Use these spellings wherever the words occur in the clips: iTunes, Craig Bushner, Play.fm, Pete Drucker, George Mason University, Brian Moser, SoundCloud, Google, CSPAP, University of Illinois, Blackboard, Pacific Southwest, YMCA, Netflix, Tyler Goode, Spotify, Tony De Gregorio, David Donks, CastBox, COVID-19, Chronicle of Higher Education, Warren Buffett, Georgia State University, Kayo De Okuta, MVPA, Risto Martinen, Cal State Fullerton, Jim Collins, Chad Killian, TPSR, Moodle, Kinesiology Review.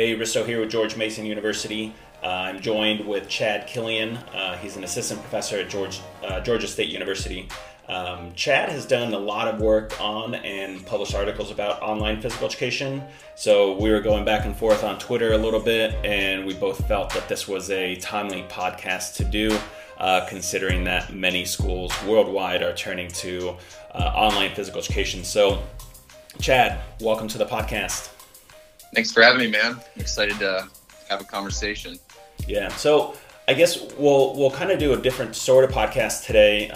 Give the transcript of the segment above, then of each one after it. Hey, Risto here with George Mason University. I'm joined with Chad Killian. He's an assistant professor at Georgia State University. Chad has done a lot of work on and published articles about online physical education. So we were going back and forth on Twitter a little bit, and we both felt that this was a timely podcast to do, considering that many schools worldwide are turning to online physical education. So Chad, welcome to the podcast. Thanks for having me, man. I'm excited to have a conversation. Yeah. So I guess we'll kind of do a different sort of podcast today.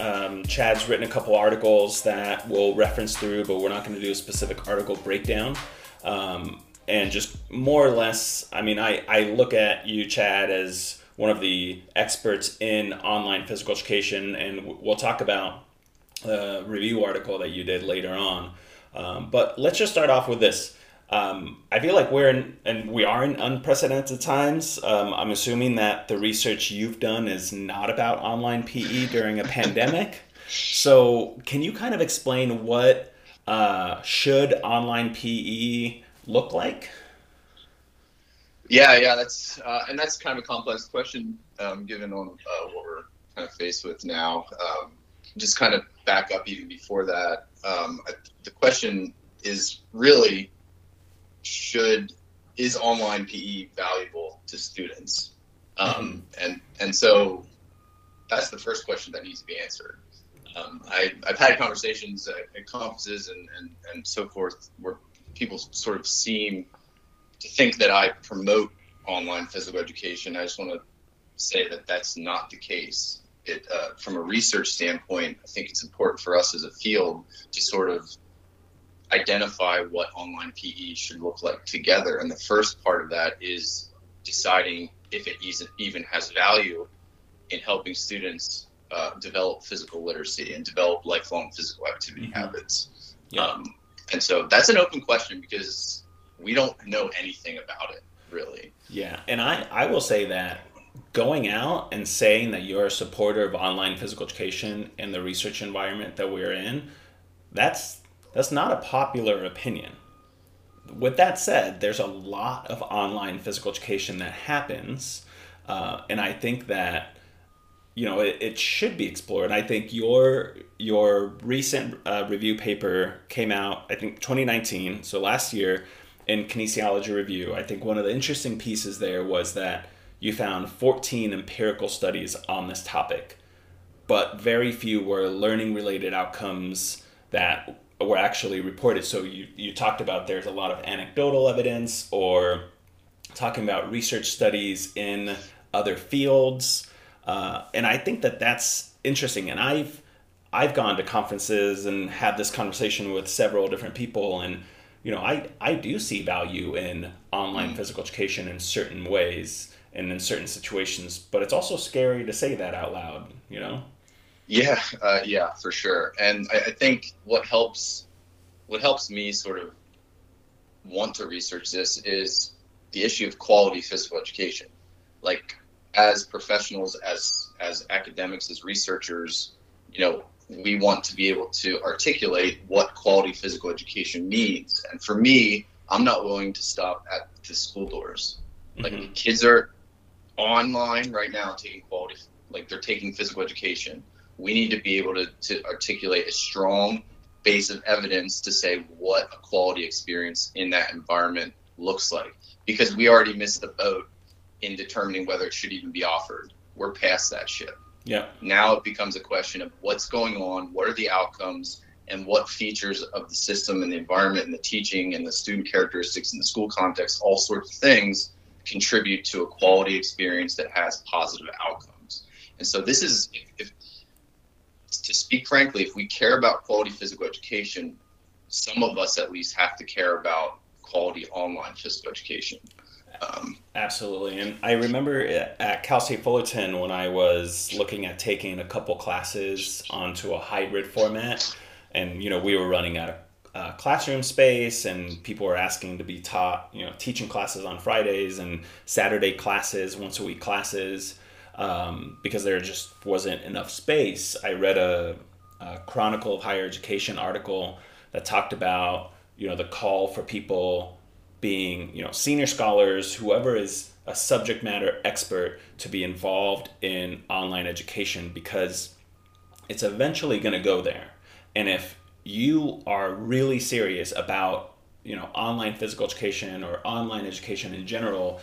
Chad's written a couple articles that we'll reference through, but we're not going to do a specific article breakdown. And just more or less, I mean, I look at you, Chad, as one of the experts in online physical education, and we'll talk about a review article that you did later on. But let's just start off with this. I feel like we are in unprecedented times. I'm assuming that the research you've done is not about online PE during a pandemic. So can you kind of explain what should online PE look like? Yeah, that's and that's kind of a complex question given on what we're kind of faced with now. Just kind of back up even before that. The question is really, is online PE valuable to students? And so that's the first question that needs to be answered. I've had conversations at conferences and so forth where people sort of seem to think that I promote online physical education. I just want to say that that's not the case. It from a research standpoint, I think it's important for us as a field to sort of identify what online PE should look like together. And the first part of that is deciding if it even has value in helping students develop physical literacy and develop lifelong physical activity habits. Yeah. And so that's an open question because we don't know anything about it, really. Yeah, and I will say that going out and saying that you're a supporter of online physical education and the research environment that we're in, that's not a popular opinion. With that said, there's a lot of online physical education that happens. And I think that, you know, it should be explored. I think your recent review paper came out, I think 2019, so last year, in Kinesiology Review. I think one of the interesting pieces there was that you found 14 empirical studies on this topic, but very few were learning related outcomes that were actually reported. So you talked about there's a lot of anecdotal evidence or talking about research studies in other fields. And I think that that's interesting. And I've gone to conferences and had this conversation with several different people. And, you know, I do see value in online physical education in certain ways and in certain situations, but it's also scary to say that out loud, you know? Yeah, for sure. And I think what helps me sort of want to research this is the issue of quality physical education. Like, as professionals, as academics, as researchers, you know, we want to be able to articulate what quality physical education means. And for me, I'm not willing to stop at the school doors. Like, kids are online right now taking physical education. We need to be able to articulate a strong base of evidence to say what a quality experience in that environment looks like, because we already missed the boat in determining whether it should even be offered. We're past that ship. Yeah. Now it becomes a question of what's going on, what are the outcomes, and what features of the system and the environment and the teaching and the student characteristics and the school context, all sorts of things contribute to a quality experience that has positive outcomes. And so this is, to speak frankly, if we care about quality physical education, some of us at least have to care about quality online physical education. Absolutely. And I remember at Cal State Fullerton, when I was looking at taking a couple classes onto a hybrid format, and, you know, we were running out of classroom space and people were asking to be taught, you know, teaching classes on Fridays and Saturday classes, once a week classes. Because there just wasn't enough space. I read a Chronicle of Higher Education article that talked about, you know, the call for people being, senior scholars, whoever is a subject matter expert, to be involved in online education, because it's eventually going to go there. And if you are really serious about, online physical education or online education in general,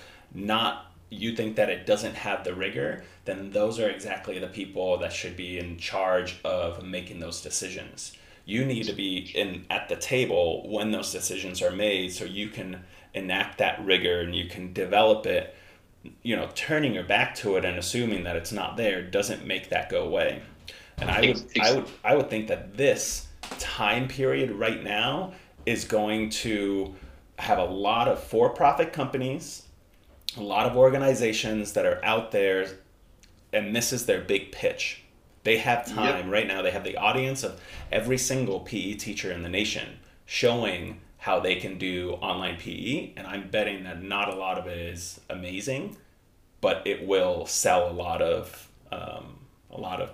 you think that it doesn't have the rigor, then those are exactly the people that should be in charge of making those decisions. You need to be at the table when those decisions are made, so you can enact that rigor and you can develop it. Turning your back to it and assuming that it's not there doesn't make that go away. And I would think that this time period right now is going to have a lot of for-profit companies, a lot of organizations that are out there, and this is their big pitch. They have time right now. They have the audience of every single PE teacher in the nation showing how they can do online PE. And I'm betting that not a lot of it is amazing, but it will sell a lot of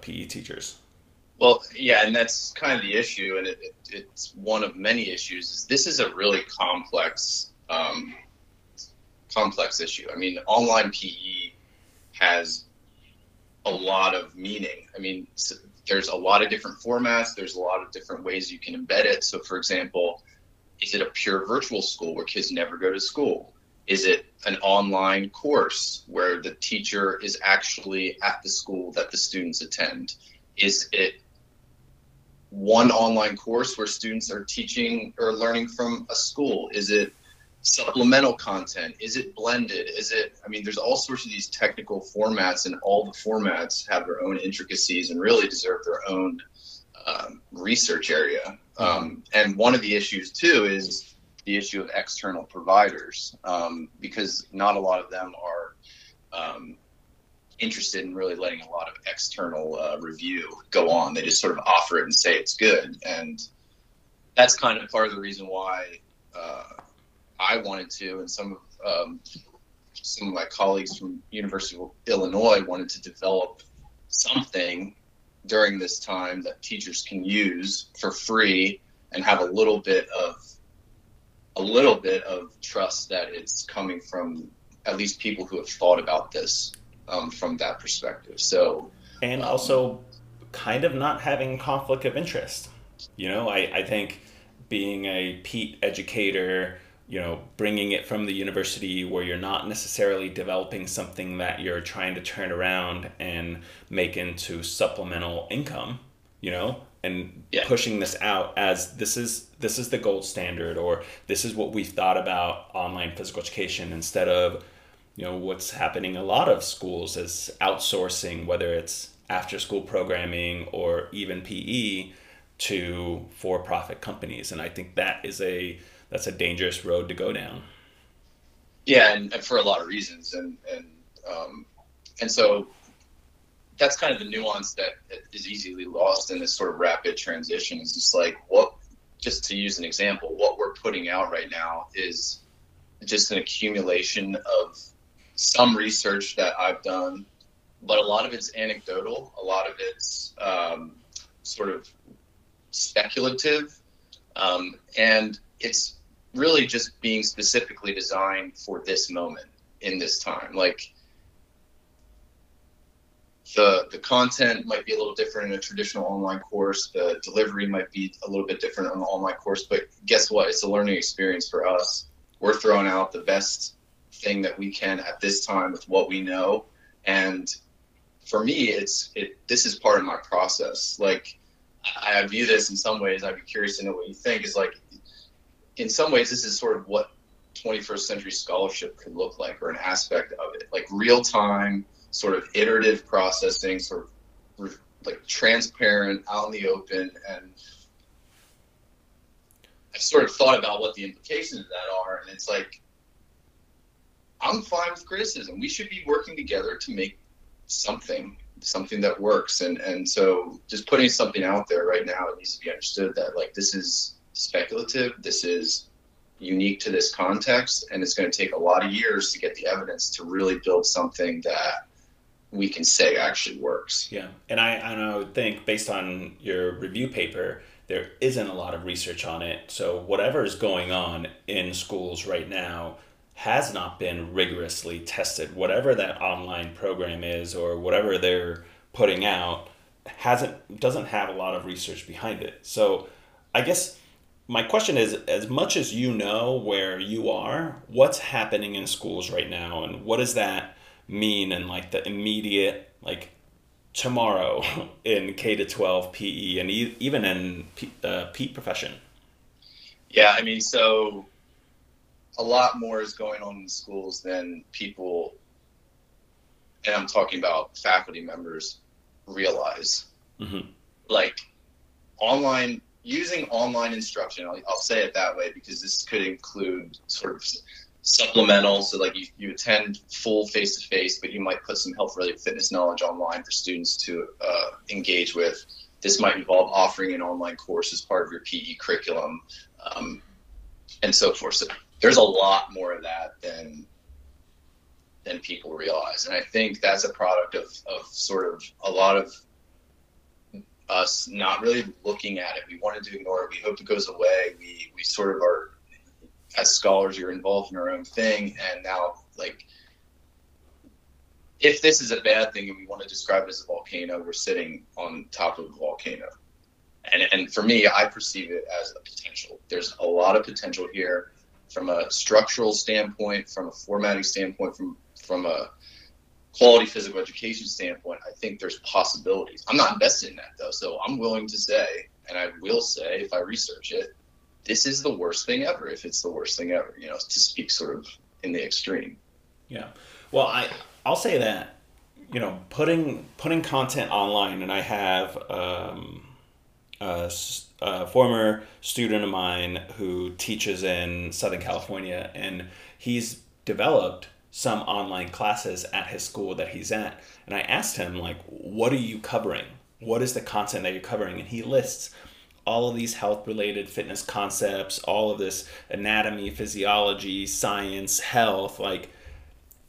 PE teachers. Well, yeah, and that's kind of the issue. And it's one of many issues. This is a really complex issue. I mean, online PE has a lot of meaning. I mean, there's a lot of different formats. There's a lot of different ways you can embed it. So, for example, is it a pure virtual school where kids never go to school? Is it an online course where the teacher is actually at the school that the students attend? Is it one online course where students are teaching or learning from a school? Is it supplemental content? Is it blended? There's all sorts of these technical formats, and all the formats have their own intricacies and really deserve their own research area. And one of the issues too is the issue of external providers, because not a lot of them are interested in really letting a lot of external review go on. They just sort of offer it and say it's good. And that's kind of part of the reason why I wanted to, and some of my colleagues from University of Illinois wanted to develop something during this time that teachers can use for free and have a little bit of trust that it's coming from at least people who have thought about this from that perspective. So, and also kind of not having conflict of interest. I think being a PE educator, bringing it from the university where you're not necessarily developing something that you're trying to turn around and make into supplemental income, pushing this out as this is the gold standard, or this is what we've thought about online physical education, instead of, what's happening a lot of schools is outsourcing, whether it's after school programming or even PE, to for-profit companies. And I think that is that's a dangerous road to go down. Yeah, and for a lot of reasons, and so that's kind of the nuance that is easily lost in this sort of rapid transition. It's just like, just to use an example, what we're putting out right now is just an accumulation of some research that I've done, but a lot of it's anecdotal, a lot of it's sort of speculative, and it's really just being specifically designed for this moment in this time. Like the content might be a little different in a traditional online course. The delivery might be a little bit different on an online course, but guess what? It's a learning experience for us. We're throwing out the best thing that we can at this time with what we know. And for me, this is part of my process. Like I view this in some ways, I'd be curious to know what you think, is like, in some ways, this is sort of what 21st century scholarship could look like, or an aspect of it, like real time, sort of iterative processing, sort of like transparent, out in the open. And I've sort of thought about what the implications of that are. And it's like, I'm fine with criticism. We should be working together to make something that works. And so just putting something out there right now, it needs to be understood that like, this is speculative, this is unique to this context, and it's going to take a lot of years to get the evidence to really build something that we can say actually works. Yeah, and I would think, based on your review paper, There isn't a lot of research on it. So whatever is going on in schools right now has not been rigorously tested. Whatever that online program is or whatever they're putting out doesn't have a lot of research behind it. So I guess my question is, as much as you know where you are, what's happening in schools right now, and what does that mean in like the immediate, like tomorrow in K-12 PE and even in PE profession? Yeah, I mean, so a lot more is going on in schools than people, and I'm talking about faculty members, realize. Mm-hmm. Like using online instruction, I'll say it that way because this could include sort of supplemental, so like you attend full face-to-face, but you might put some health-related fitness knowledge online for students to engage with. This might involve offering an online course as part of your PE curriculum, and so forth. So there's a lot more of that than people realize, and I think that's a product of sort of a lot of us not really looking at it. We wanted to ignore it. We hope it goes away. We sort of are, as scholars, you're involved in our own thing. And now, like, if this is a bad thing and we want to describe it as a volcano, we're sitting on top of a volcano. And for me, I perceive it as a potential. There's a lot of potential here from a structural standpoint, from a formatting standpoint, from a quality physical education standpoint. I think there's possibilities. I'm not invested in that, though. So I'm willing to say, and I will say if I research it, this is the worst thing ever, if it's the worst thing ever, you know, to speak sort of in the extreme. Yeah. Well, I'll say that, you know, putting content online, and I have a former student of mine who teaches in Southern California, and he's developed some online classes at his school that he's at. And I asked him, like, what are you covering? What is the content that you're covering? And he lists all of these health-related fitness concepts, all of this anatomy, physiology, science, health. Like,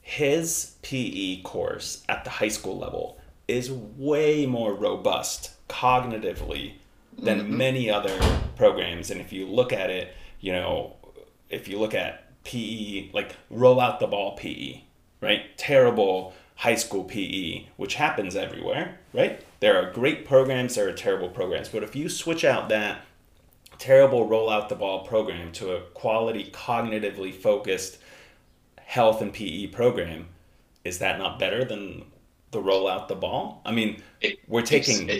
his PE course at the high school level is way more robust cognitively than many other programs. And if you look at it, you know, if you look at PE, like roll out the ball PE, right? Terrible high school PE, which happens everywhere, right? There are great programs, there are terrible programs. But if you switch out that terrible roll out the ball program to a quality, cognitively focused health and PE program, is that not better than the roll out the ball? I mean, we're taking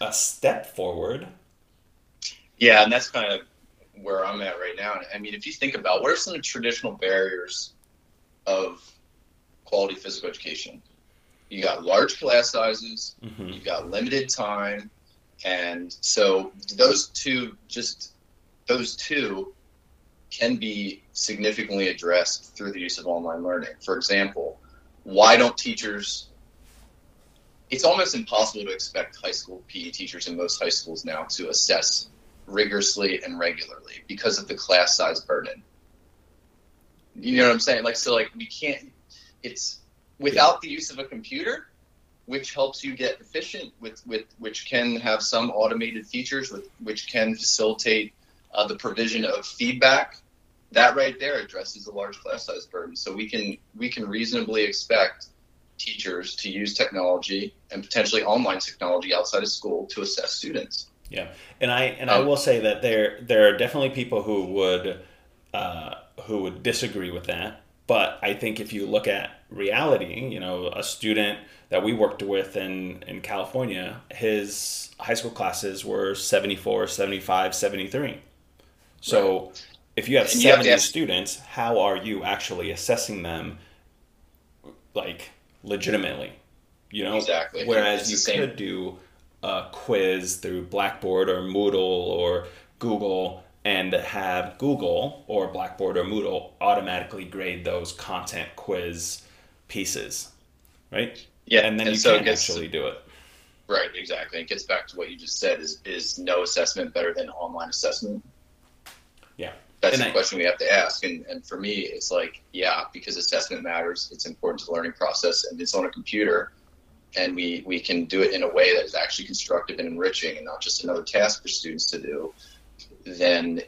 a step forward. Yeah, and that's kind of where I'm at right now. I mean, if you think about what are some of the traditional barriers of quality physical education? You got large class sizes, you've got limited time. And so those two can be significantly addressed through the use of online learning. For example, why don't teachers, it's almost impossible to expect high school PE teachers in most high schools now to assess rigorously and regularly because of the class size burden. You know what I'm saying? Like, so like we can't, it's, without the use of a computer, which helps you get efficient, with which can have some automated features, which can facilitate the provision of feedback, that right there addresses the large class size burden. So we can reasonably expect teachers to use technology and potentially online technology outside of school to assess students. Yeah, and I will say that there are definitely people who would disagree with that. But I think if you look at reality, you know, a student that we worked with in California, his high school classes were 74, 75, 73. So right. If you have 70 students, how are you actually assessing them, like, legitimately? You know, exactly. Whereas you could do a quiz through Blackboard or Moodle or Google, and have Google or Blackboard or Moodle automatically grade those content quiz pieces, right? Yeah, and then actually do it. Right, exactly. It gets back to what you just said, is no assessment better than online assessment? Yeah. That's the question we have to ask. And for me, it's like, yeah, because assessment matters. It's important to the learning process, and it's on a computer. and we can do it in a way that is actually constructive and enriching and not just another task for students to do, then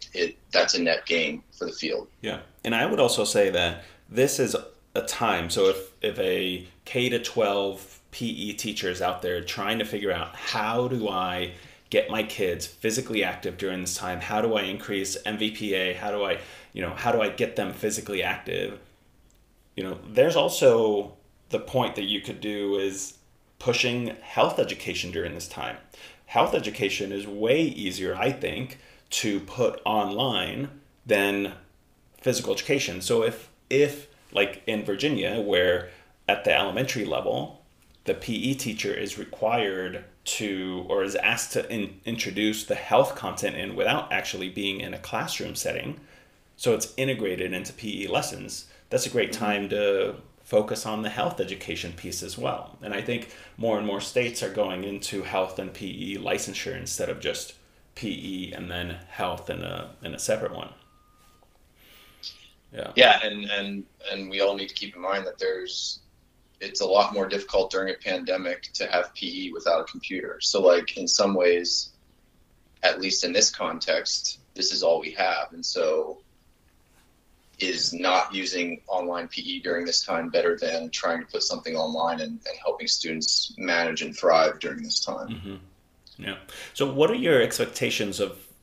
that's a net gain for the field. Yeah. And I would also say that this is a time, so if a K-12 PE teacher is out there trying to figure out, how do I get my kids physically active during this time? How do I increase MVPA? How do I get them physically active? There's also the point that you could do is pushing health education during this time. Health education is way easier, I think, to put online than physical education. So if like in Virginia, where at the elementary level, the PE teacher is required to, or is asked to introduce the health content in without actually being in a classroom setting, so it's integrated into PE lessons, that's a great time to focus on the health education piece as well. And I think more and more states are going into health and PE licensure instead of just PE and then health in a separate one. Yeah. Yeah, and we all need to keep in mind that it's a lot more difficult during a pandemic to have PE without a computer. So like in some ways, at least in this context, this is all we have. And so is not using online PE during this time better than trying to put something online and helping students manage and thrive during this time? Mm-hmm. Yeah. So what are your expectations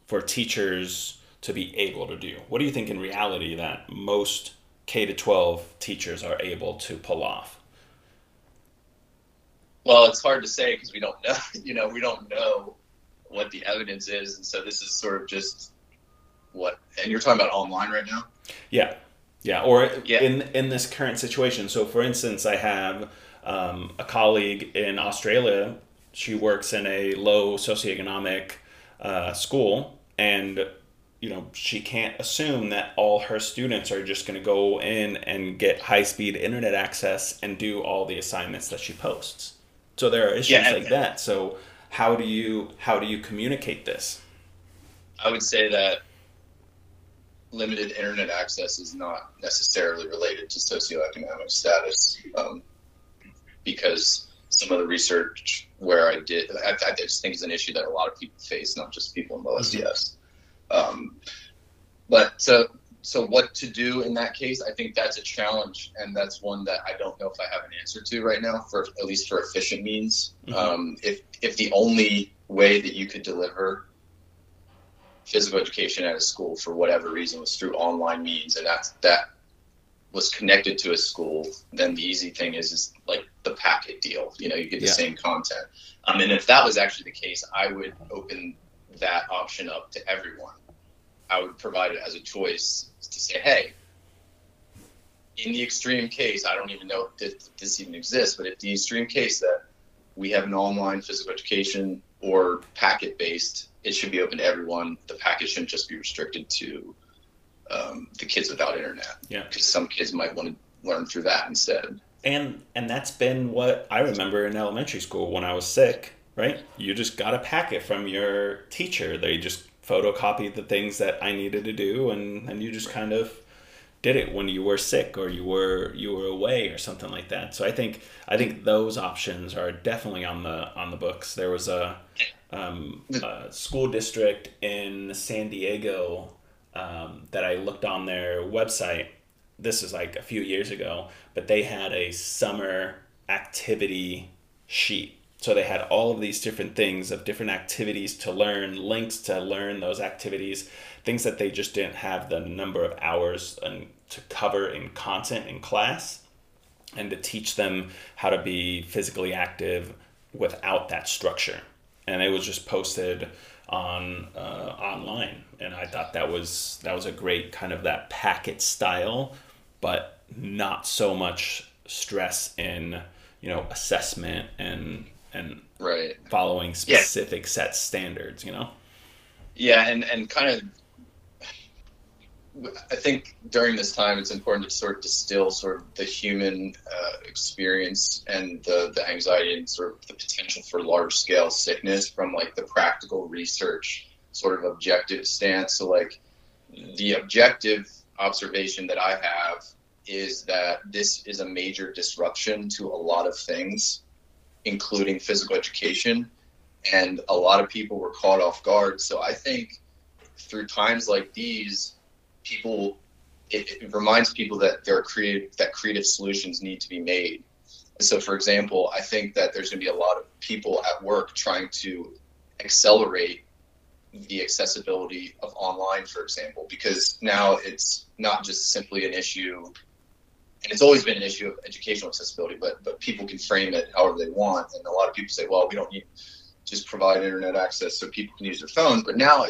for teachers to be able to do? What do you think in reality that most K-12 teachers are able to pull off? Well, it's hard to say because we don't know, we don't know what the evidence is. And so this is sort of just and you're talking about online right now? Yeah. Or yeah. In this current situation. So for instance, I have a colleague in Australia. She works in a low socioeconomic school, and she can't assume that all her students are just going to go in and get high-speed internet access and do all the assignments that she posts. So there are issues like that. So how do you communicate this? I would say that limited internet access is not necessarily related to socioeconomic status, because some of the research where I just think it's an issue that a lot of people face, not just people in OSDS. But what to do in that case, I think that's a challenge, and that's one that I don't know if I have an answer to right now, at least for efficient means. Mm-hmm. If the only way that you could deliver physical education at a school for whatever reason was through online means, and that was connected to a school, then the easy thing is like the packet deal, you get the same content. And if that was actually the case, I would open that option up to everyone. I would provide it as a choice to say, hey, in the extreme case, I don't even know if this even exists, but if the extreme case that we have an online physical education or packet-based, it should be open to everyone. The packet shouldn't just be restricted to the kids without internet. Yeah, because some kids might want to learn through that instead. And that's been what I remember in elementary school when I was sick, right? You just got a packet from your teacher. They just photocopied the things that I needed to do, and you just kind of did it when you were sick or you were away or something like that. So I think those options are definitely on the books. There was a school district in San Diego that I looked on their website. This is like a few years ago, but they had a summer activity sheet. So they had all of these different things of different activities to learn, links to learn those activities, things that they just didn't have the number of hours and to cover in content in class, and to teach them how to be physically active without that structure. And it was just posted on online. And I thought that was a great kind of that packet style, but not so much stress in, assessment and right, following specific set standards, Yeah, and kind of, I think during this time, it's important to sort of distill sort of the human experience and the anxiety and sort of the potential for large scale sickness from like the practical research sort of objective stance. So like the objective observation that I have is that this is a major disruption to a lot of things including physical education. And a lot of people were caught off guard. So I think through times like these, people, it reminds people that there are creative solutions need to be made. And so, for example, I think that there's going to be a lot of people at work trying to accelerate the accessibility of online, for example, because now it's not just simply an issue, and it's always been an issue of educational accessibility, but people can frame it however they want. And a lot of people say, well, we don't need to just provide internet access so people can use their phones. But now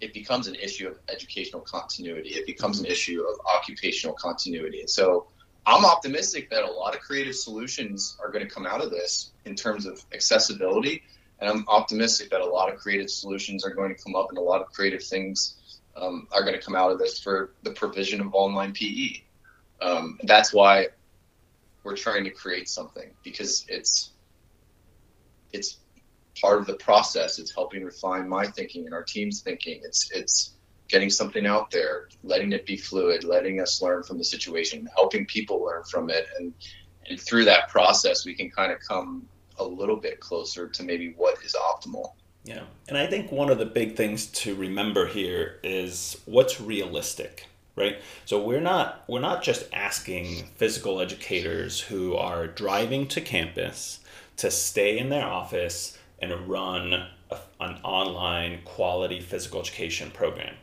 it becomes an issue of educational continuity. It becomes an issue of occupational continuity. And so I'm optimistic that a lot of creative solutions are going to come out of this in terms of accessibility. And I'm optimistic that a lot of creative solutions are going to come up, and a lot of creative things are going to come out of this for the provision of online PE. That's why we're trying to create something, because it's part of the process. It's helping refine my thinking and our team's thinking. It's getting something out there, letting it be fluid, letting us learn from the situation, helping people learn from it. And through that process, we can kind of come a little bit closer to maybe what is optimal. Yeah. And I think one of the big things to remember here is what's realistic, right? So we're not just asking physical educators who are driving to campus to stay in their office and run an online quality physical education program.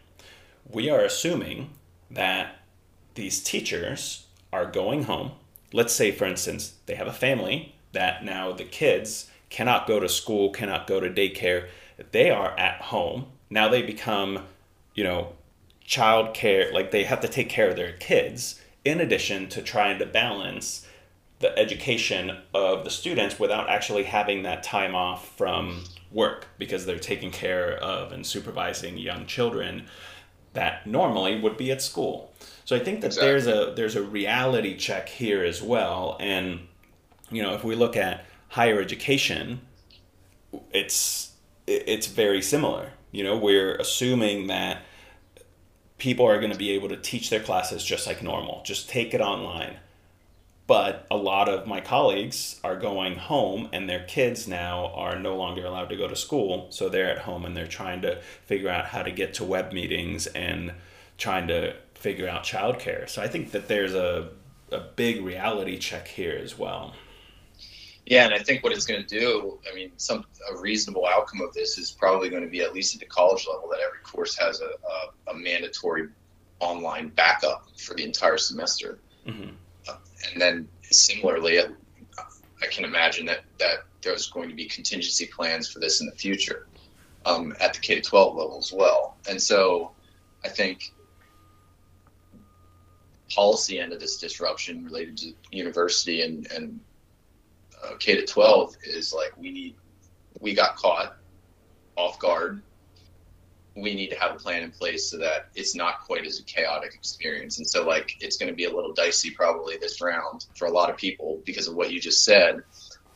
We are assuming that these teachers are going home. Let's say, for instance, they have a family that now the kids cannot go to school, cannot go to daycare. They are at home. Now they become, child care, like they have to take care of their kids in addition to trying to balance the education of the students without actually having that time off from work, because they're taking care of and supervising young children that normally would be at school. So I think that there's a reality check here as well. And if we look at higher education, it's very similar. We're assuming that people are going to be able to teach their classes just like normal, just take it online. But a lot of my colleagues are going home, and their kids now are no longer allowed to go to school. So they're at home and they're trying to figure out how to get to web meetings and trying to figure out childcare. So I think that there's a big reality check here as well. Yeah, and I think what it's going to do, a reasonable outcome of this is probably going to be, at least at the college level, that every course has a mandatory online backup for the entire semester. Mm-hmm. And then similarly, I can imagine that there's going to be contingency plans for this in the future at the K-12 level as well. And so I think policy end of this disruption related to university and K-12 is like, we got caught off guard. We need to have a plan in place so that it's not quite as a chaotic experience. And so it's going to be a little dicey probably this round for a lot of people because of what you just said,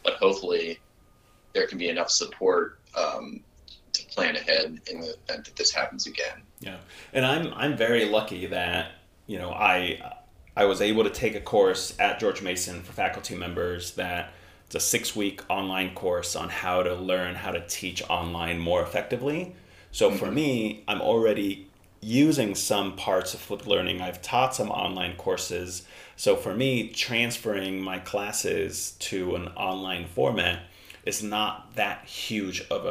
but hopefully there can be enough support to plan ahead in the event that this happens again. Yeah. And I'm very lucky that, I was able to take a course at George Mason for faculty members that it's a 6-week online course on how to learn how to teach online more effectively. So for me, I'm already using some parts of flipped learning. I've taught some online courses. So for me, transferring my classes to an online format is not that huge of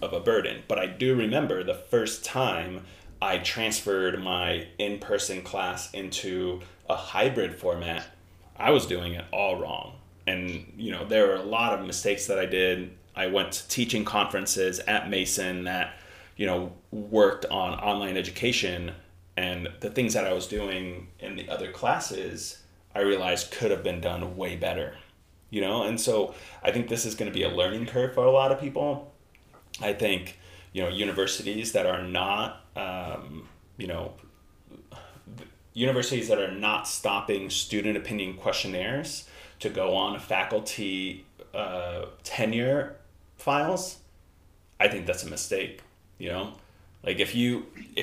a burden. But I do remember the first time I transferred my in-person class into a hybrid format, I was doing it all wrong. And, there were a lot of mistakes that I did. I went to teaching conferences at Mason that, worked on online education, and the things that I was doing in the other classes, I realized could have been done way better, And so I think this is going to be a learning curve for a lot of people. I think, universities that are not, stopping student opinion questionnaires to go on faculty tenure files, I think that's a mistake. If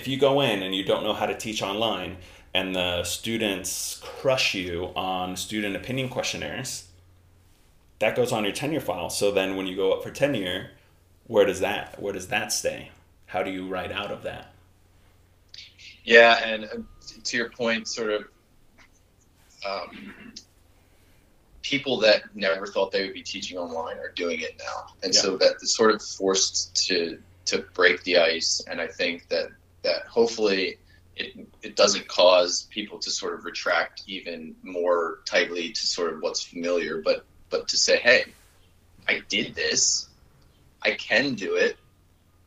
you go in and you don't know how to teach online and the students crush you on student opinion questionnaires, that goes on your tenure file. So then when you go up for tenure, where does that stay? How do you write out of that? Yeah, and to your point, sort of people that never thought they would be teaching online are doing it now. And so that is sort of forced to break the ice. And I think that hopefully it doesn't cause people to sort of retract even more tightly to sort of what's familiar, but to say, hey, I did this, I can do it.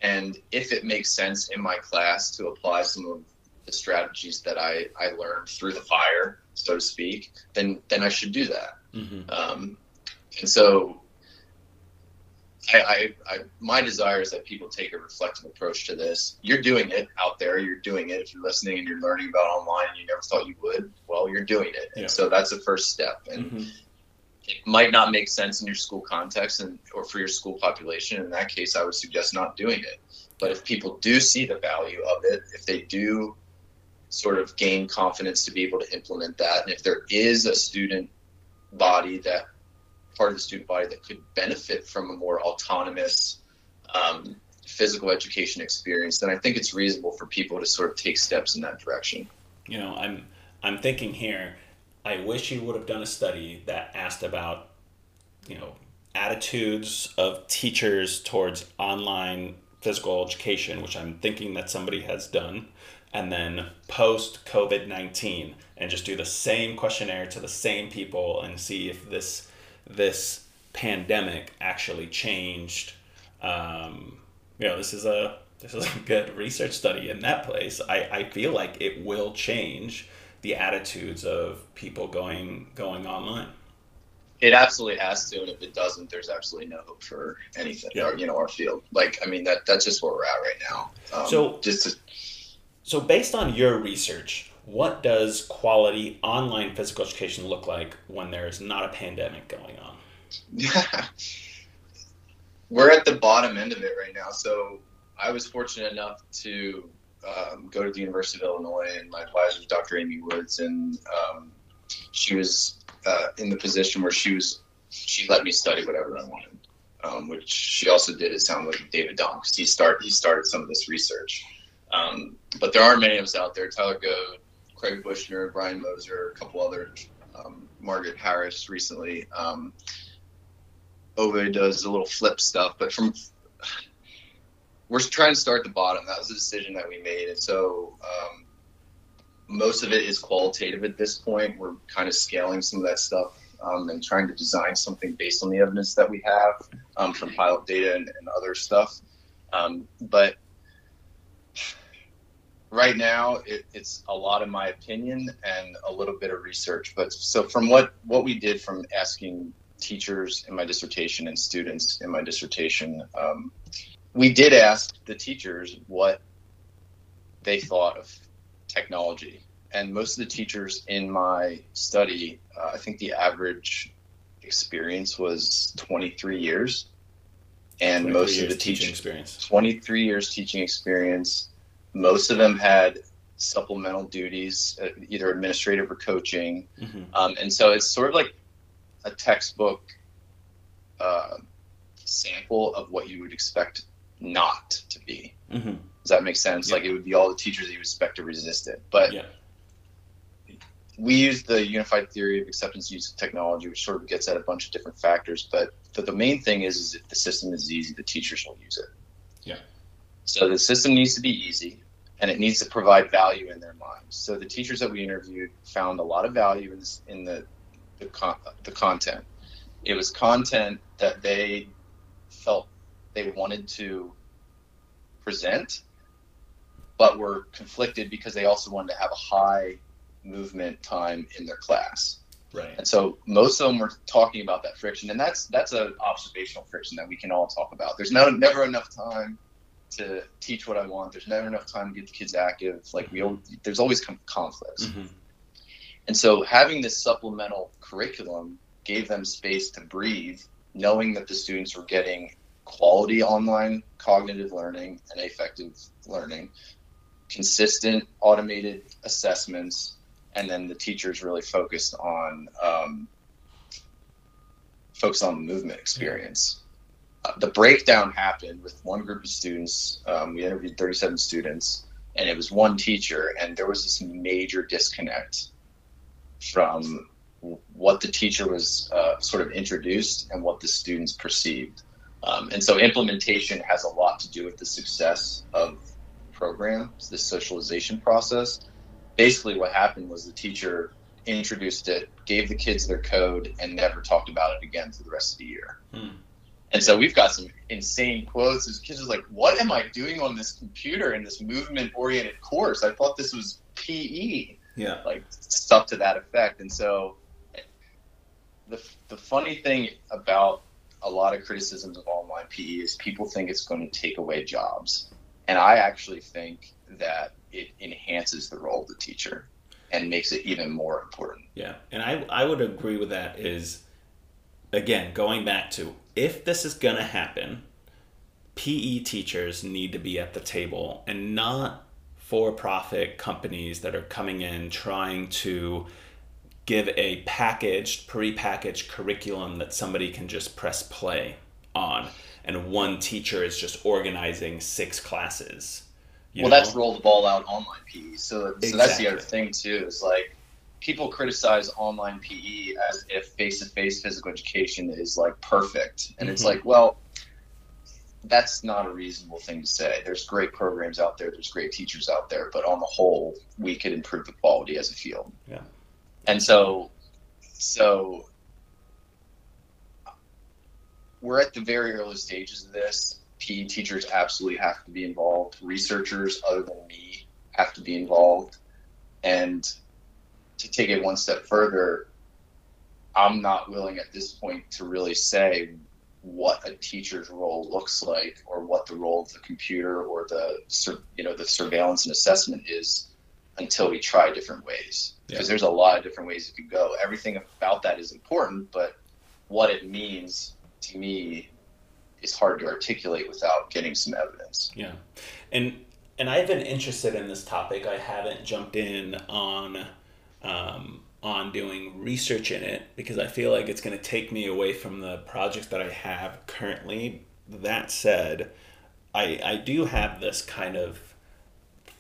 And if it makes sense in my class to apply some of the strategies that I learned through the fire, so to speak, then I should do that. Mm-hmm. And so I my desire is that people take a reflective approach to this. You're doing it out there. You're doing it. If you're listening and you're learning about online and you never thought you would, well, you're doing it. Yeah. And so that's the first step. And it might not make sense in your school context or for your school population. In that case, I would suggest not doing it. But if people do see the value of it, if they do sort of gain confidence to be able to implement that, and if there is a student body that part of the student body that could benefit from a more autonomous physical education experience, then I think it's reasonable for people to sort of take steps in that direction. You know, I'm thinking here, I wish you would have done a study that asked about, you know, attitudes of teachers towards online physical education, which I'm thinking that somebody has done, and then post COVID-19, and just do the same questionnaire to the same people and see if this pandemic actually changed. This is a good research study in that place. I feel like it will change the attitudes of people going online. It absolutely has to, and if it doesn't, there's absolutely no hope for anything. Yeah. Or, you know, our field. Like, I mean, that's just where we're at right now. So based on your research, what does quality online physical education look like when there is not a pandemic going on? Yeah. We're at the bottom end of it right now. So I was fortunate enough to go to the University of Illinois, and my advisor was Dr. Amy Woods, and she was in the position where she let me study whatever I wanted, which she also did. It sounded like David Donks. He started some of this research. But there are many of us out there. Tyler Goode, Craig Bushner, Brian Moser, a couple others, Margaret Harris recently. Ove does a little flip stuff, but we're trying to start at the bottom. That was a decision that we made. And so most of it is qualitative at this point. We're kind of scaling some of that stuff and trying to design something based on the evidence that we have from pilot data and other stuff. But right now, it's a lot of my opinion and a little bit of research. But so from what we did from asking teachers in my dissertation and students in my dissertation, we did ask the teachers what they thought of technology. And most of the teachers in my study, I think the average experience was 23 years. And most of the teaching experience, 23 years teaching experience. Most of them had supplemental duties, either administrative or coaching. Mm-hmm. And so it's sort of like a textbook sample of what you would expect not to be. Mm-hmm. Does that make sense? Yeah. Like, it would be all the teachers that you would expect to resist it. But we use the unified theory of acceptance use of technology, which sort of gets at a bunch of different factors. But the main thing is if the system is easy, the teachers will use it. Yeah. So the system needs to be easy, and it needs to provide value in their minds. So the teachers that we interviewed found a lot of value in the content. It was content that they felt they wanted to present, but were conflicted because they also wanted to have a high movement time in their class. Right. And so most of them were talking about that friction, and that's an observational friction that we can all talk about. There's never enough time to teach what I want. There's never enough time to get the kids active. Like, there's always conflicts. Mm-hmm. And so having this supplemental curriculum gave them space to breathe, knowing that the students were getting quality online cognitive learning and affective learning, consistent automated assessments, and then the teachers really focused on focused on the movement experience. The breakdown happened with one group of students. We interviewed 37 students, and it was one teacher, and there was this major disconnect from what the teacher was sort of introduced and what the students perceived. And so implementation has a lot to do with the success of programs, the socialization process. Basically what happened was the teacher introduced it, gave the kids their code, and never talked about it again for the rest of the year. And so we've got some insane quotes. These kids are like, what am I doing on this computer in this movement-oriented course? I thought this was PE. Yeah. Like stuff to that effect. And so the funny thing about a lot of criticisms of online PE is people think it's going to take away jobs. And I actually think that it enhances the role of the teacher and makes it even more important. Yeah. And I would agree with that is, again, going back to, if this is going to happen, PE teachers need to be at the table and not for-profit companies that are coming in trying to give a packaged, pre-packaged curriculum that somebody can just press play on. And one teacher is just organizing 6 classes. You know? That's roll the ball out online PE. So that's the other thing too, is like, people criticize online PE as if face-to-face physical education is like perfect. And it's like, well, that's not a reasonable thing to say. There's great programs out there. There's great teachers out there. But on the whole, we could improve the quality as a field. Yeah. And so we're at the very early stages of this. PE teachers absolutely have to be involved. Researchers other than me have to be involved. And to take it one step further, I'm not willing at this point to really say what a teacher's role looks like or what the role of the computer or the surveillance and assessment is until we try different ways. Because there's a lot of different ways it could go. Everything about that is important, but what it means to me is hard to articulate without getting some evidence. Yeah. And I've been interested in this topic. I haven't jumped in on doing research in it because I feel like it's going to take me away from the projects that I have currently. That said, I do have this kind of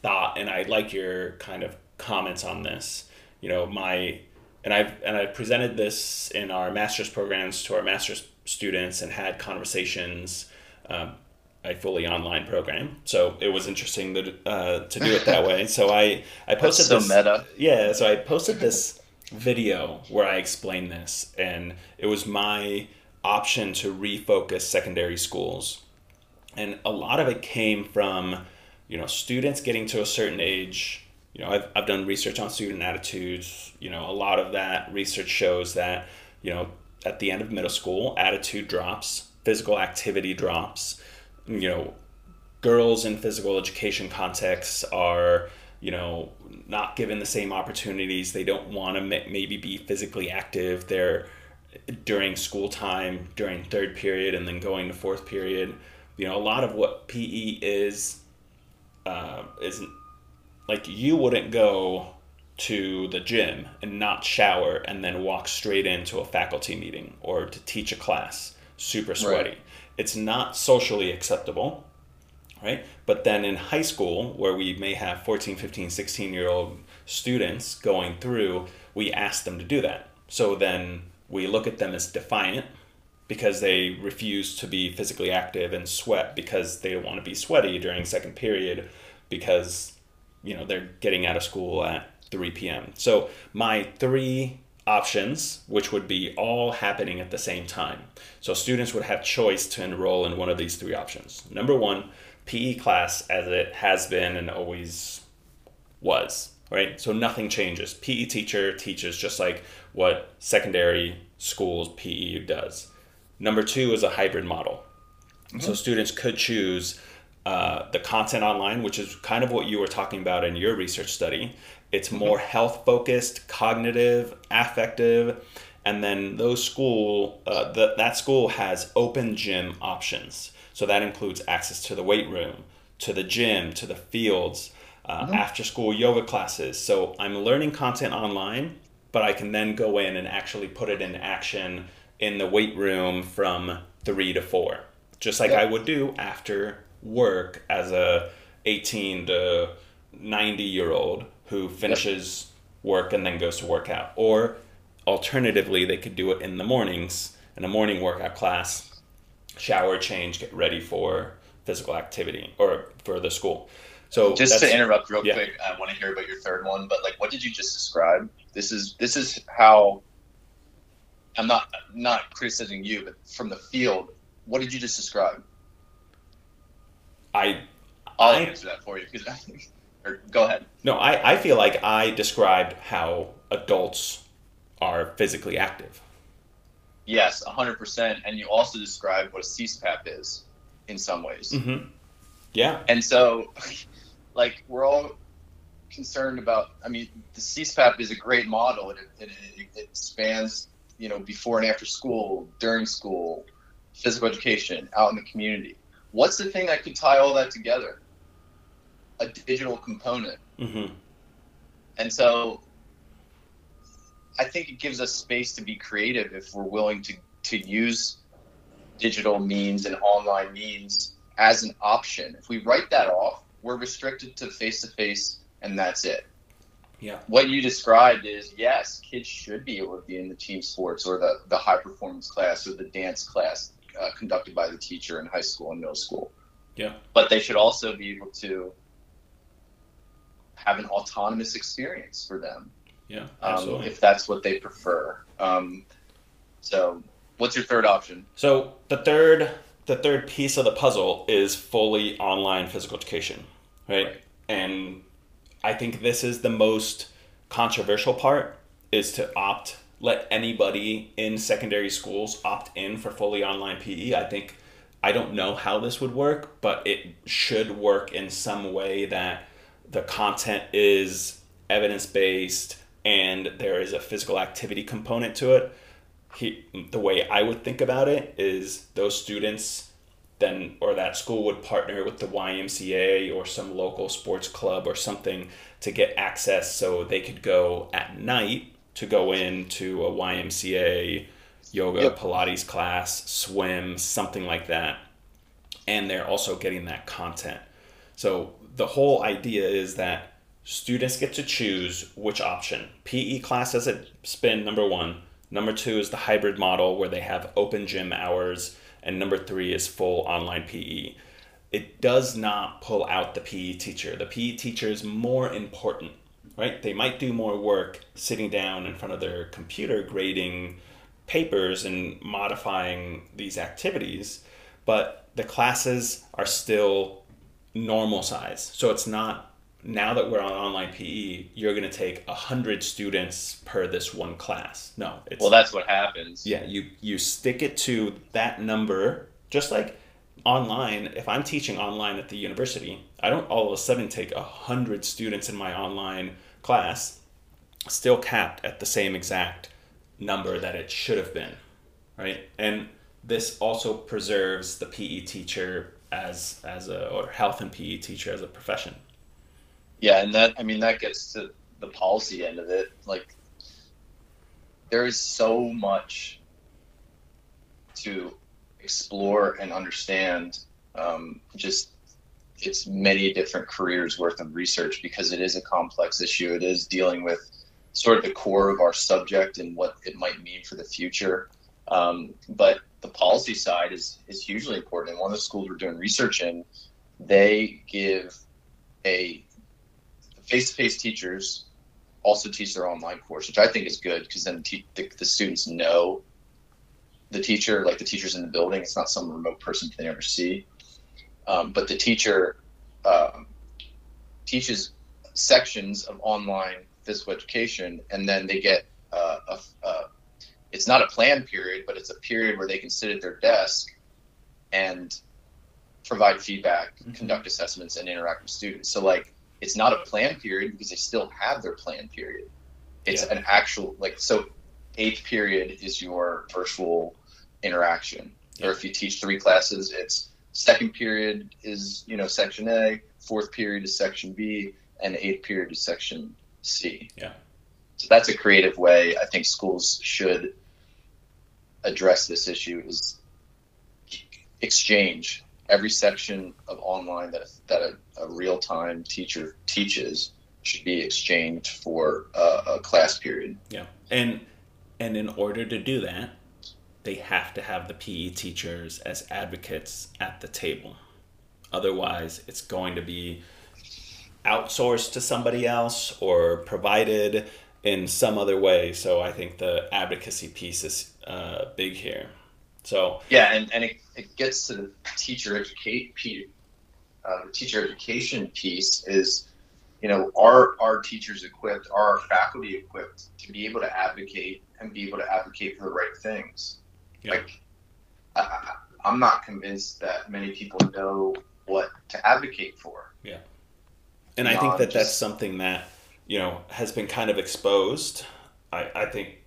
thought, and I like your kind of comments on this. You know, I've presented this in our master's programs to our master's students and had conversations, a fully online program, so it was interesting to do it that way. So I posted this. Meta. Yeah, so I posted this video where I explained this, and it was my option to refocus secondary schools, and a lot of it came from, you know, students getting to a certain age. You know, I've done research on student attitudes. You know, a lot of that research shows that, you know, at the end of middle school, attitude drops, physical activity drops. You know, girls in physical education contexts are, you know, not given the same opportunities. They don't want to maybe be physically active there during school time, during third period, and then going to fourth period. You know, a lot of what PE is like, you wouldn't go to the gym and not shower and then walk straight into a faculty meeting or to teach a class super sweaty. Right. It's not socially acceptable, right? But then in high school, where we may have 14, 15, 16-year-old students going through, we ask them to do that. So then we look at them as defiant because they refuse to be physically active and sweat because they don't want to be sweaty during second period because, you know, they're getting out of school at 3 p.m. So my 3 options, which would be all happening at the same time. So students would have choice to enroll in one of these 3 options. Number 1, PE class as it has been and always was, right? So nothing changes. PE teacher teaches just like what secondary schools PE does. Number 2 is a hybrid model. Mm-hmm. So students could choose the content online, which is kind of what you were talking about in your research study. It's more health-focused, cognitive, affective, and then those school that school has open gym options. So that includes access to the weight room, to the gym, to the fields, after-school yoga classes. So I'm learning content online, but I can then go in and actually put it in action in the weight room from 3 to 4, just like I would do after work as a 18 to 90 year old who finishes work and then goes to work out. Or alternatively, they could do it in the mornings, in a morning workout class, shower, change, get ready for physical activity or for the school. So just to interrupt real quick, I want to hear about your third one, but like, what did you just describe? This is how, I'm not criticizing you, but from the field, what did you just describe? I'll answer that for you. Go ahead. No, I feel like I described how adults are physically active. Yes, 100%. And you also described what a CSPAP is in some ways. Mm-hmm. Yeah. And so, like, we're all concerned about, I mean, the CSPAP is a great model, and it spans, you know, before and after school, during school, physical education, out in the community. What's the thing that could tie all that together? A digital component. Mm-hmm. And so I think it gives us space to be creative if we're willing to use digital means and online means as an option. If we write that off, we're restricted to face-to-face and that's it. Yeah. What you described is, yes, kids should be able to be in the team sports or the high-performance class or the dance class conducted by the teacher in high school and middle school. Yeah. But they should also be able to have an autonomous experience for them. Yeah, absolutely. If that's what they prefer. So what's your third option? So the third piece of the puzzle is fully online physical education, right? And I think this is the most controversial part, is to let anybody in secondary schools opt in for fully online PE. I don't know how this would work, but it should work in some way that the content is evidence-based and there is a physical activity component to it. The way I would think about it is those students then, or that school, would partner with the YMCA or some local sports club or something to get access, so they could go at night to go into a YMCA yoga, Pilates class, swim, something like that. And they're also getting that content. So the whole idea is that students get to choose which option. PE class as a spin, number one. Number two is the hybrid model where they have open gym hours. And number three is full online PE. It does not pull out the PE teacher. The PE teacher is more important. Right? They might do more work sitting down in front of their computer grading papers and modifying these activities, but the classes are still normal size. So it's not, now that we're on online PE, you're going to take 100 students per this one class. No. Well, that's what happens. Yeah, you stick it to that number, just like online. If I'm teaching online at the university, I don't all of a sudden take 100 students in my online class, still capped at the same exact number that it should have been, right? And this also preserves the PE teacher or health and PE teacher as a profession. Yeah, and that gets to the policy end of it. Like, there is so much to explore and understand, just it's many different careers worth of research, because it is a complex issue. It is dealing with sort of the core of our subject and what it might mean for the future. But the policy side is hugely important. And one of the schools we're doing research in, they give face-to-face teachers also teach their online course, which I think is good, because then the students know the teacher, like the teacher's in the building. It's not some remote person they never see. But the teacher teaches sections of online physical education, and then they get it's not a planned period, but it's a period where they can sit at their desk and provide feedback, mm-hmm. conduct assessments, and interact with students. So, like, it's not a planned period because they still have their planned period. It's an actual, like, so 8th period is your virtual interaction. Yeah. Or if you teach 3 classes, it's 2nd period is, you know, section A, 4th period is section B, and 8th period is section C. Yeah. So that's a creative way I think schools should address this issue is exchange every section of online that a real-time teacher teaches should be exchanged for a class period. Yeah, and in order to do that, they have to have the PE teachers as advocates at the table. Otherwise, it's going to be outsourced to somebody else or provided in some other way. So I think the advocacy piece is big here. So yeah, and it gets to the teacher education piece is, you know, are teachers equipped, are our faculty equipped to be able to advocate and be able to advocate for the right things? Yeah. Like, I'm not convinced that many people know what to advocate for. Yeah. And I think that's something that, you know, has been kind of exposed. I think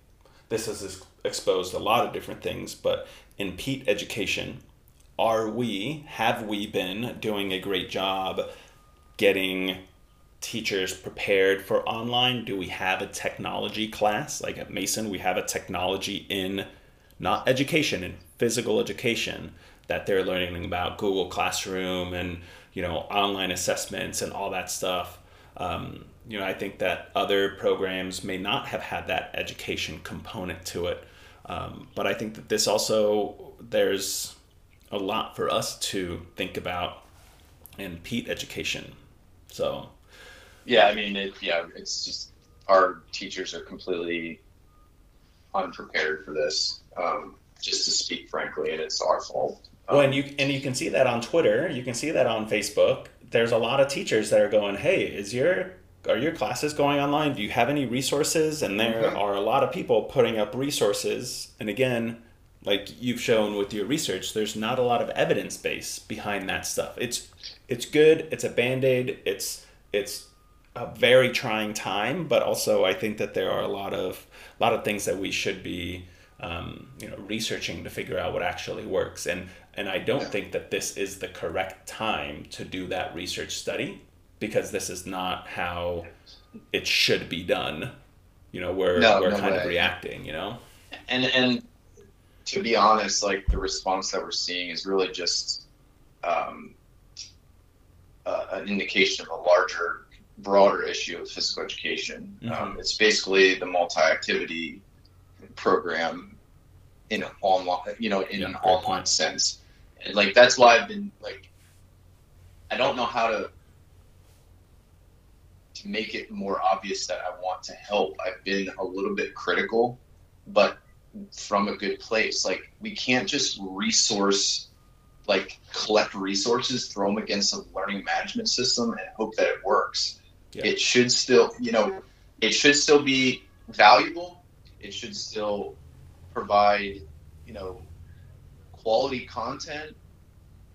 this has exposed a lot of different things, but in PEAT education, have we been doing a great job getting teachers prepared for online? Do we have a technology class? Like at Mason, we have a technology in, not education, in physical education, that they're learning about Google Classroom and, you know, online assessments and all that stuff. You know, I think that other programs may not have had that education component to it. But I think that this also, there's a lot for us to think about in PEAT education. So. Yeah, I mean, it's just our teachers are completely unprepared for this, just to speak frankly, and it's our fault. Well, and you can see that on Twitter. You can see that on Facebook. There's a lot of teachers that are going, hey, are your classes going online? Do you have any resources? And there mm-hmm. are a lot of people putting up resources. And again, like you've shown with your research, there's not a lot of evidence base behind that stuff. It's good. It's a Band-Aid. It's a very trying time, but also I think that there are a lot of things that we should be researching to figure out what actually works. And I don't think that this is the correct time to do that research study, because this is not how it should be done. You know, we're kind of reacting, you know? And to be honest, like the response that we're seeing is really just an indication of a larger, broader issue of physical education. Mm-hmm. It's basically the multi-activity program in online, you know, in an online sense. And like, that's why I've been like, I don't know how to make it more obvious that I want to help. I've been a little bit critical, but from a good place. Like, we can't just collect resources, throw them against a learning management system and hope that it works. Yeah. It should still, you know, it should still be valuable. It should still provide, you know, quality content.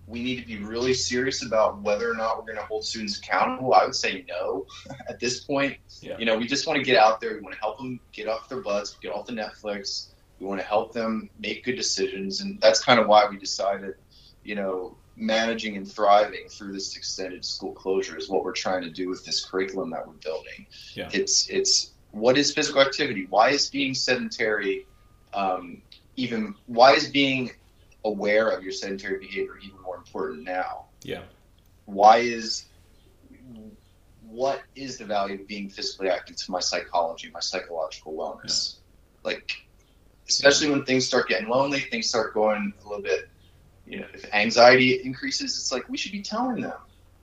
We need to be really serious about whether or not we're going to hold students accountable. I would say no at this point. Yeah. You know, we just want to get out there. We want to help them get off their butts, get off the Netflix. We want to help them make good decisions. And that's kind of why we decided, you know, managing and thriving through this extended school closure is what we're trying to do with this curriculum that we're building. Yeah. It's what is physical activity? Why is being sedentary, why is being aware of your sedentary behavior even more important now? Yeah. What is the value of being physically active to my psychology, my psychological wellness? Yeah. Like, especially when things start getting lonely, things start going a little bit, you know, if anxiety increases, it's like we should be telling them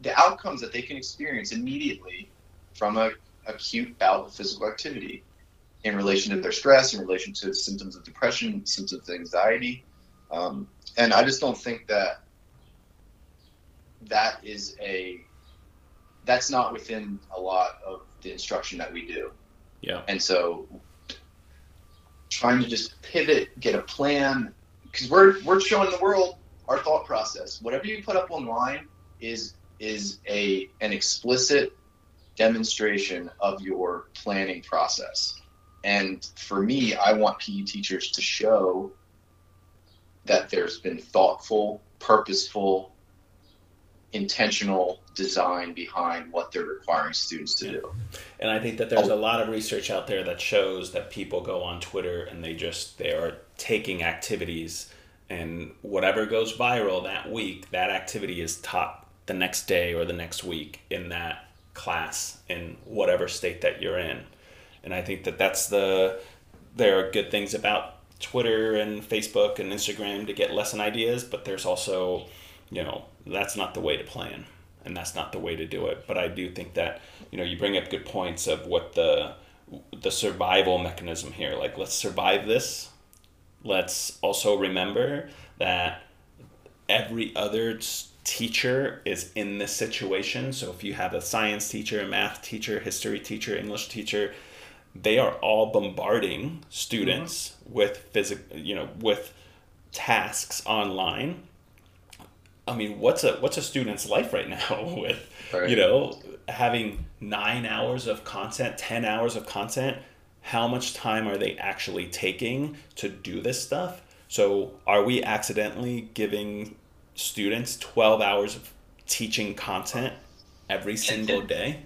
the outcomes that they can experience immediately from an acute bout of physical activity in relation to their stress, in relation to symptoms of depression, symptoms of anxiety. And I just don't think that's not within a lot of the instruction that we do. Yeah. And so trying to just pivot, get a plan, because we're showing the world our thought process. Whatever you put up online is an explicit demonstration of your planning process. And for me, I want PE teachers to show that there's been thoughtful, purposeful, intentional design behind what they're requiring students to do. And I think that there's a lot of research out there that shows that people go on Twitter and they are taking activities, and whatever goes viral that week, that activity is taught the next day or the next week in that class in whatever state that you're in. And I think that there are good things about Twitter and Facebook and Instagram to get lesson ideas, but there's also, that's not the way to plan, and that's not the way to do it. But I do think that, you bring up good points of what the survival mechanism here, like, let's survive this. Let's also remember that every other teacher is in this situation. So if you have a science teacher, a math teacher, history teacher, English teacher, they are all bombarding students with with tasks online. I mean, what's a student's life right now with, having 9 hours of content, 10 hours of content? How much time are they actually taking to do this stuff? So are we accidentally giving students 12 hours of teaching content every single day?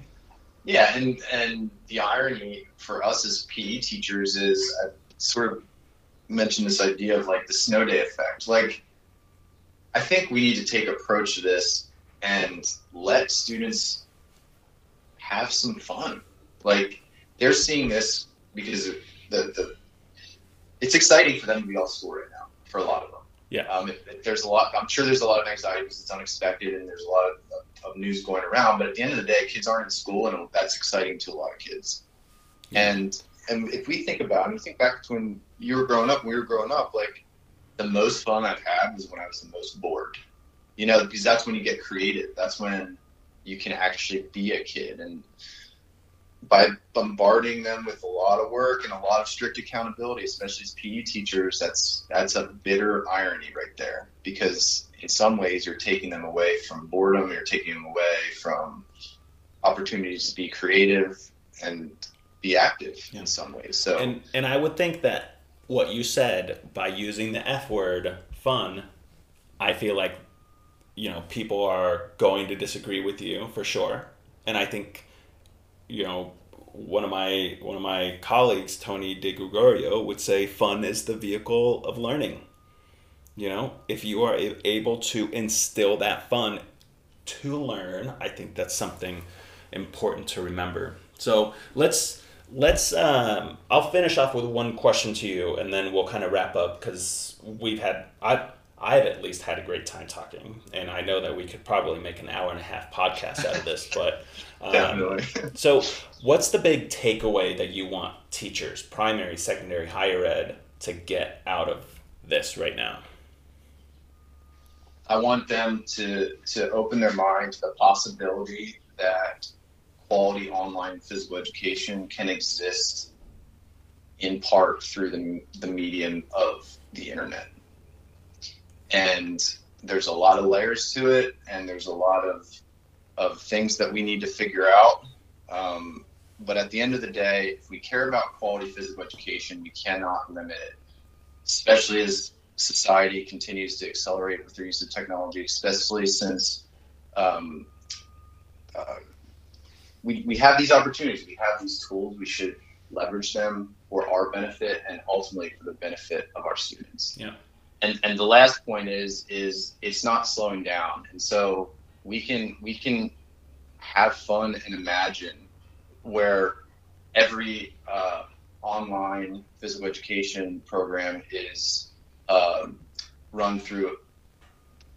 Yeah, and the irony for us as PE teachers is, I sort of mentioned this idea of like the snow day effect. Like, I think we need to take approach to this and let students have some fun. Like, they're seeing this because of it's exciting for them to be off school right now for a lot of them. Yeah. I'm sure there's a lot of anxiety because it's unexpected, and there's a lot of news going around, but at the end of the day, kids aren't in school, and that's exciting to a lot of kids. Yeah. And if we think about it, and think back to when you were growing up, we were growing up, like, the most fun I've had was when I was the most bored, because that's when you get creative. That's when you can actually be a kid. And by bombarding them with a lot of work and a lot of strict accountability, especially as PE teachers, that's a bitter irony right there, because in some ways you're taking them away from boredom, you're taking them away from opportunities to be creative and be active in some ways. So, and I would think that what you said by using the F word, fun, I feel like, people are going to disagree with you for sure. And I think, one of my colleagues, Tony De Gregorio, would say fun is the vehicle of learning. If you are able to instill that fun to learn, I think that's something important to remember. So let's I'll finish off with one question to you, and then we'll kind of wrap up, because I've at least had a great time talking, and I know that we could probably make an hour and a half podcast out of this, but definitely. So what's the big takeaway that you want teachers, primary, secondary, higher ed, to get out of this right now? I want them to open their mind to the possibility that quality online physical education can exist in part through the medium of the internet. And there's a lot of layers to it, and there's a lot of things that we need to figure out. But at the end of the day, if we care about quality physical education, we cannot limit it, especially as society continues to accelerate with their use of technology, especially since we have these opportunities, we have these tools, we should leverage them for our benefit and ultimately for the benefit of our students. Yeah. And the last point is it's not slowing down. And so we can have fun and imagine where every online physical education program is run through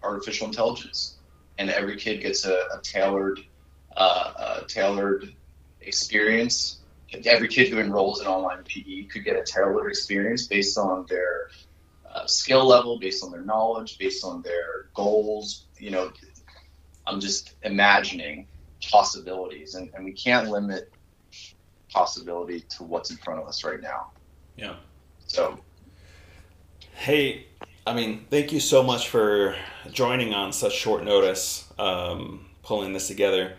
artificial intelligence, and every kid gets a tailored experience. Every kid who enrolls in online PE could get a tailored experience based on their skill level, based on their knowledge, based on their goals. I'm just imagining possibilities, and we can't limit possibility to what's in front of us right now. Yeah. So, hey, thank you so much for joining on such short notice, pulling this together.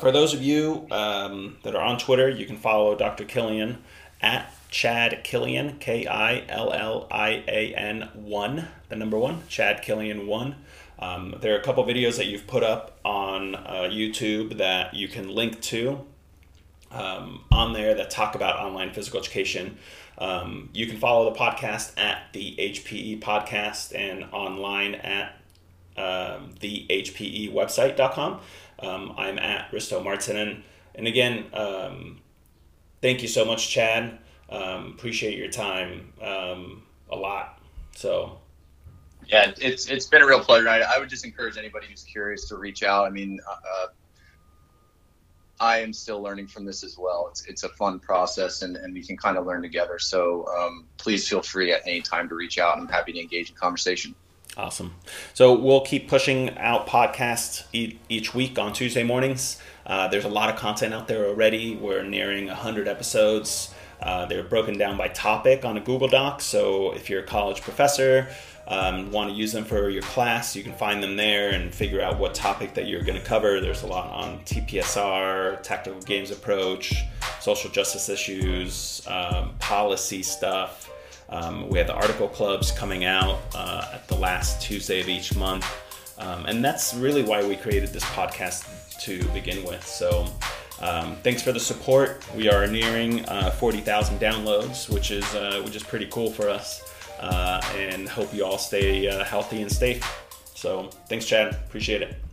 For those of you that are on Twitter, you can follow Dr. Killian at Chad Killian, K-I-L-L-I-A-N 1, the number 1, Chad Killian 1. There are a couple videos that you've put up on YouTube that you can link to on there that talk about online physical education. You can follow the podcast at the HPE podcast and online at the HPEwebsite.com. I'm at Risto Martinen. And again, thank you so much, Chad. Appreciate your time a lot. So yeah, it's been a real pleasure. I would just encourage anybody who's curious to reach out. I mean, I am still learning from this as well. It's a fun process, and we can kind of learn together. So please feel free at any time to reach out. I'm happy to engage in conversation. Awesome. So we'll keep pushing out podcasts each week on Tuesday mornings. There's a lot of content out there already. We're nearing 100 episodes. They're broken down by topic on a Google Doc. So if you're a college professor, want to use them for your class, you can find them there and figure out what topic that you're going to cover. There's a lot on TPSR, tactical games approach, social justice issues, policy stuff. We have the article clubs coming out at the last Tuesday of each month. And that's really why we created this podcast to begin with. So thanks for the support. We are nearing 40,000 downloads, which is pretty cool for us. And hope you all stay healthy and safe. So thanks, Chad. Appreciate it.